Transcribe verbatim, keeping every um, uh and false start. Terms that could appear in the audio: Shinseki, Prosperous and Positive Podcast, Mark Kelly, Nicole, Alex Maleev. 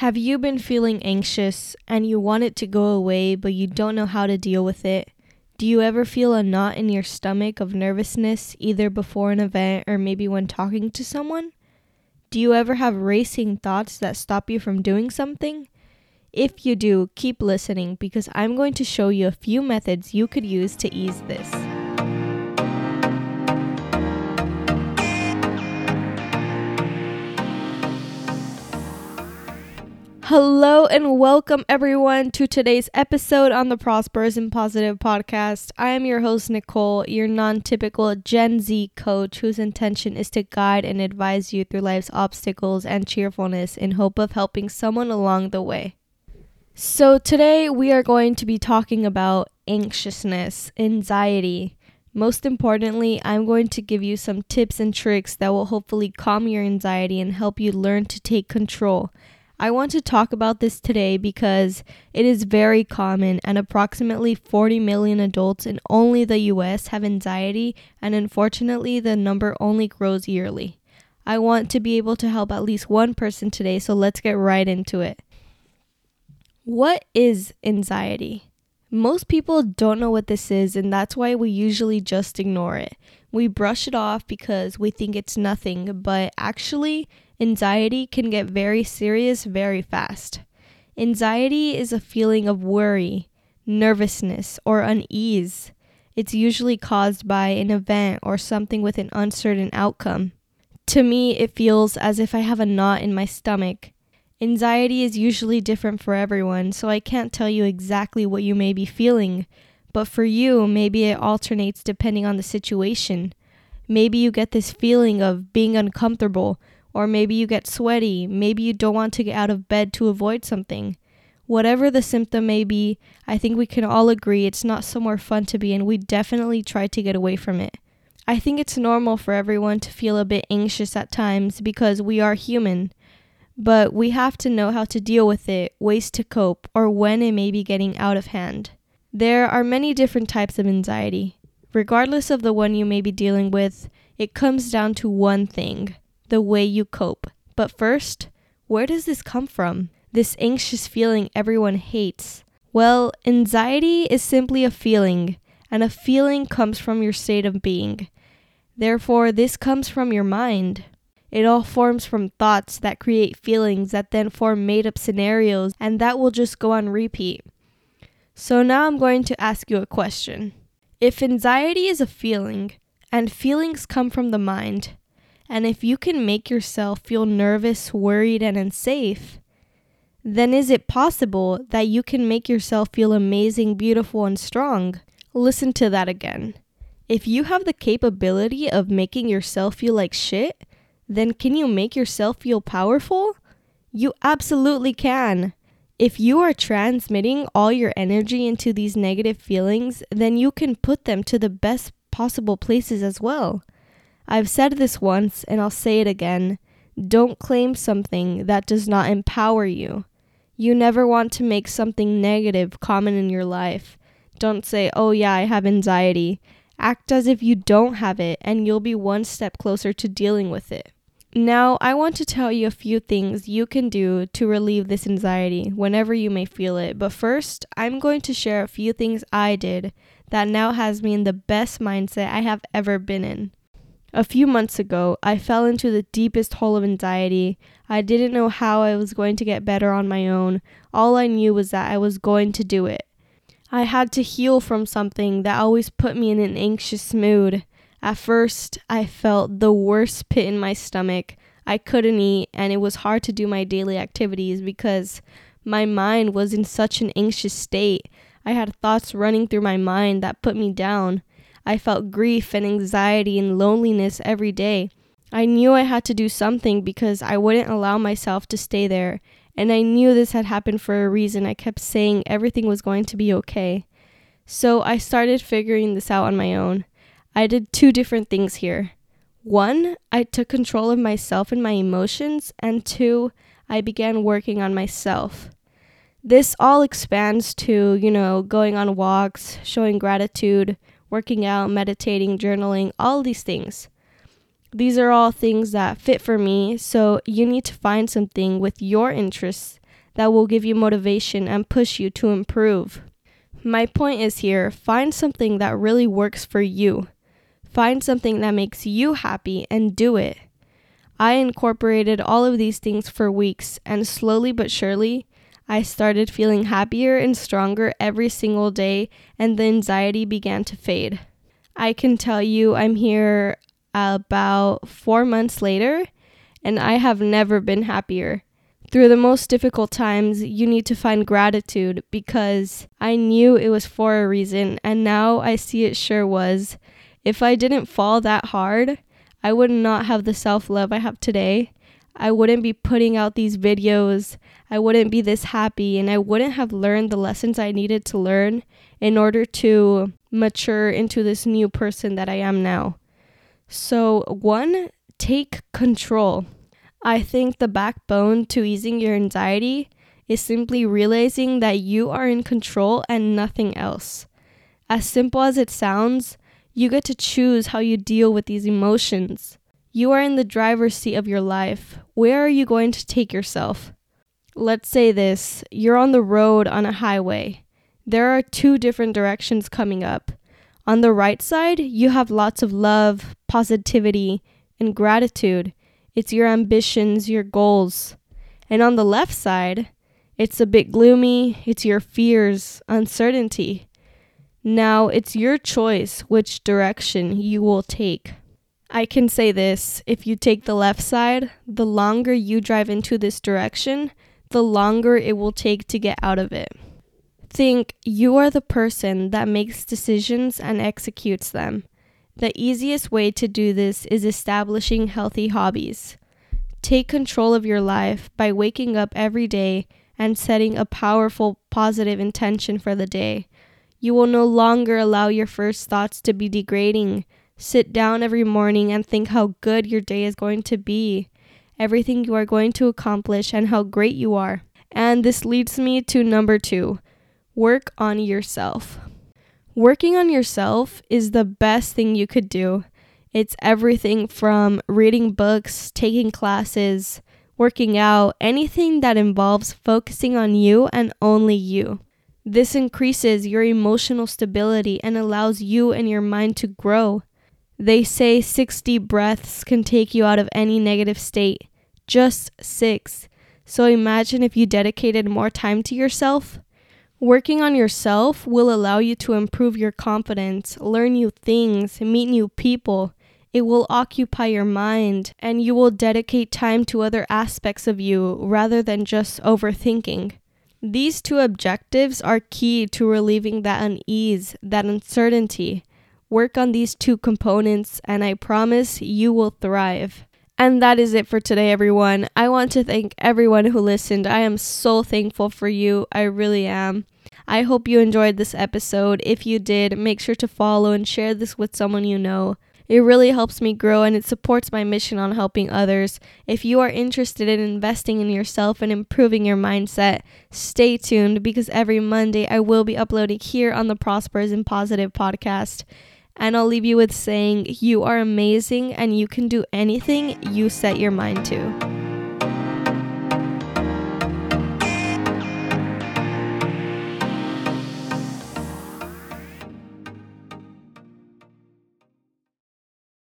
Have you been feeling anxious and you want it to go away but you don't know how to deal with it? Do you ever feel a knot in your stomach of nervousness either before an event or maybe when talking to someone? Do you ever have racing thoughts that stop you from doing something? If you do, keep listening because I'm going to show you a few methods you could use to ease this. Hello and welcome everyone to today's episode on the Prosperous and Positive Podcast. I am your host, Nicole, your non-typical Gen Z coach whose intention is to guide and advise you through life's obstacles and cheerfulness in hope of helping someone along the way. So today we are going to be talking about anxiousness, anxiety. Most importantly, I'm going to give you some tips and tricks that will hopefully calm your anxiety and help you learn to take control. I want to talk about this today because it is very common and approximately forty million adults in only the U S have anxiety, and unfortunately the number only grows yearly. I want to be able to help at least one person today, so let's get right into it. What is anxiety? Most people don't know what this is, and that's why we usually just ignore it. We brush it off because we think it's nothing, but actually anxiety can get very serious very fast. Anxiety is a feeling of worry, nervousness, or unease. It's usually caused by an event or something with an uncertain outcome. To me, it feels as if I have a knot in my stomach. Anxiety is usually different for everyone, so I can't tell you exactly what you may be feeling, but for you, maybe it alternates depending on the situation. Maybe you get this feeling of being uncomfortable, or maybe you get sweaty, maybe you don't want to get out of bed to avoid something. Whatever the symptom may be, I think we can all agree it's not somewhere fun to be in. We definitely try to get away from it. I think it's normal for everyone to feel a bit anxious at times because we are human, but we have to know how to deal with it, ways to cope, or when it may be getting out of hand. There are many different types of anxiety. Regardless of the one you may be dealing with, it comes down to one thing: the way you cope. But first, where does this come from? This anxious feeling everyone hates. Well, anxiety is simply a feeling, and a feeling comes from your state of being. Therefore, this comes from your mind. It all forms from thoughts that create feelings that then form made-up scenarios, and that will just go on repeat. So now I'm going to ask you a question. If anxiety is a feeling, and feelings come from the mind, and if you can make yourself feel nervous, worried, and unsafe, then is it possible that you can make yourself feel amazing, beautiful, and strong? Listen to that again. If you have the capability of making yourself feel like shit, then can you make yourself feel powerful? You absolutely can. If you are transmitting all your energy into these negative feelings, then you can put them to the best possible places as well. I've said this once and I'll say it again. Don't claim something that does not empower you. You never want to make something negative common in your life. Don't say, oh yeah, I have anxiety. Act as if you don't have it and you'll be one step closer to dealing with it. Now, I want to tell you a few things you can do to relieve this anxiety whenever you may feel it. But first, I'm going to share a few things I did that now has me in the best mindset I have ever been in. A few months ago, I fell into the deepest hole of anxiety. I didn't know how I was going to get better on my own. All I knew was that I was going to do it. I had to heal from something that always put me in an anxious mood. At first, I felt the worst pit in my stomach. I couldn't eat, and it was hard to do my daily activities because my mind was in such an anxious state. I had thoughts running through my mind that put me down. I felt grief and anxiety and loneliness every day. I knew I had to do something because I wouldn't allow myself to stay there. And I knew this had happened for a reason. I kept saying everything was going to be okay. So I started figuring this out on my own. I did two different things here. One, I took control of myself and my emotions. And two, I began working on myself. This all expands to, you know, going on walks, showing gratitude, working out, meditating, journaling, all these things. These are all things that fit for me, so you need to find something with your interests that will give you motivation and push you to improve. My point is here, find something that really works for you. Find something that makes you happy and do it. I incorporated all of these things for weeks, and slowly but surely, I started feeling happier and stronger every single day, and the anxiety began to fade. I can tell you I'm here about four months later, and I have never been happier. Through the most difficult times, you need to find gratitude, because I knew it was for a reason, and now I see it sure was. If I didn't fall that hard, I would not have the self-love I have today. I wouldn't be putting out these videos, I wouldn't be this happy, and I wouldn't have learned the lessons I needed to learn in order to mature into this new person that I am now. So, one, take control. I think the backbone to easing your anxiety is simply realizing that you are in control and nothing else. As simple as it sounds, you get to choose how you deal with these emotions. You are in the driver's seat of your life. Where are you going to take yourself? Let's say this. You're on the road on a highway. There are two different directions coming up. On the right side, you have lots of love, positivity, and gratitude. It's your ambitions, your goals. And on the left side, it's a bit gloomy. It's your fears, uncertainty. Now, it's your choice which direction you will take. I can say this, if you take the left side, the longer you drive into this direction, the longer it will take to get out of it. Think, you are the person that makes decisions and executes them. The easiest way to do this is establishing healthy hobbies. Take control of your life by waking up every day and setting a powerful, positive intention for the day. You will no longer allow your first thoughts to be degrading. Sit down every morning and think how good your day is going to be, everything you are going to accomplish, and how great you are. And this leads me to number two, work on yourself. Working on yourself is the best thing you could do. It's everything from reading books, taking classes, working out, anything that involves focusing on you and only you. This increases your emotional stability and allows you and your mind to grow. They say six deep breaths can take you out of any negative state. Just six. So imagine if you dedicated more time to yourself. Working on yourself will allow you to improve your confidence, learn new things, meet new people. It will occupy your mind, and you will dedicate time to other aspects of you rather than just overthinking. These two objectives are key to relieving that unease, that uncertainty. Work on these two components, and I promise you will thrive. And that is it for today, everyone. I want to thank everyone who listened. I am so thankful for you. I really am. I hope you enjoyed this episode. If you did, make sure to follow and share this with someone you know. It really helps me grow, and it supports my mission on helping others. If you are interested in investing in yourself and improving your mindset, stay tuned, because every Monday I will be uploading here on the Prosperous and Positive Podcast. And I'll leave you with saying, you are amazing and you can do anything you set your mind to.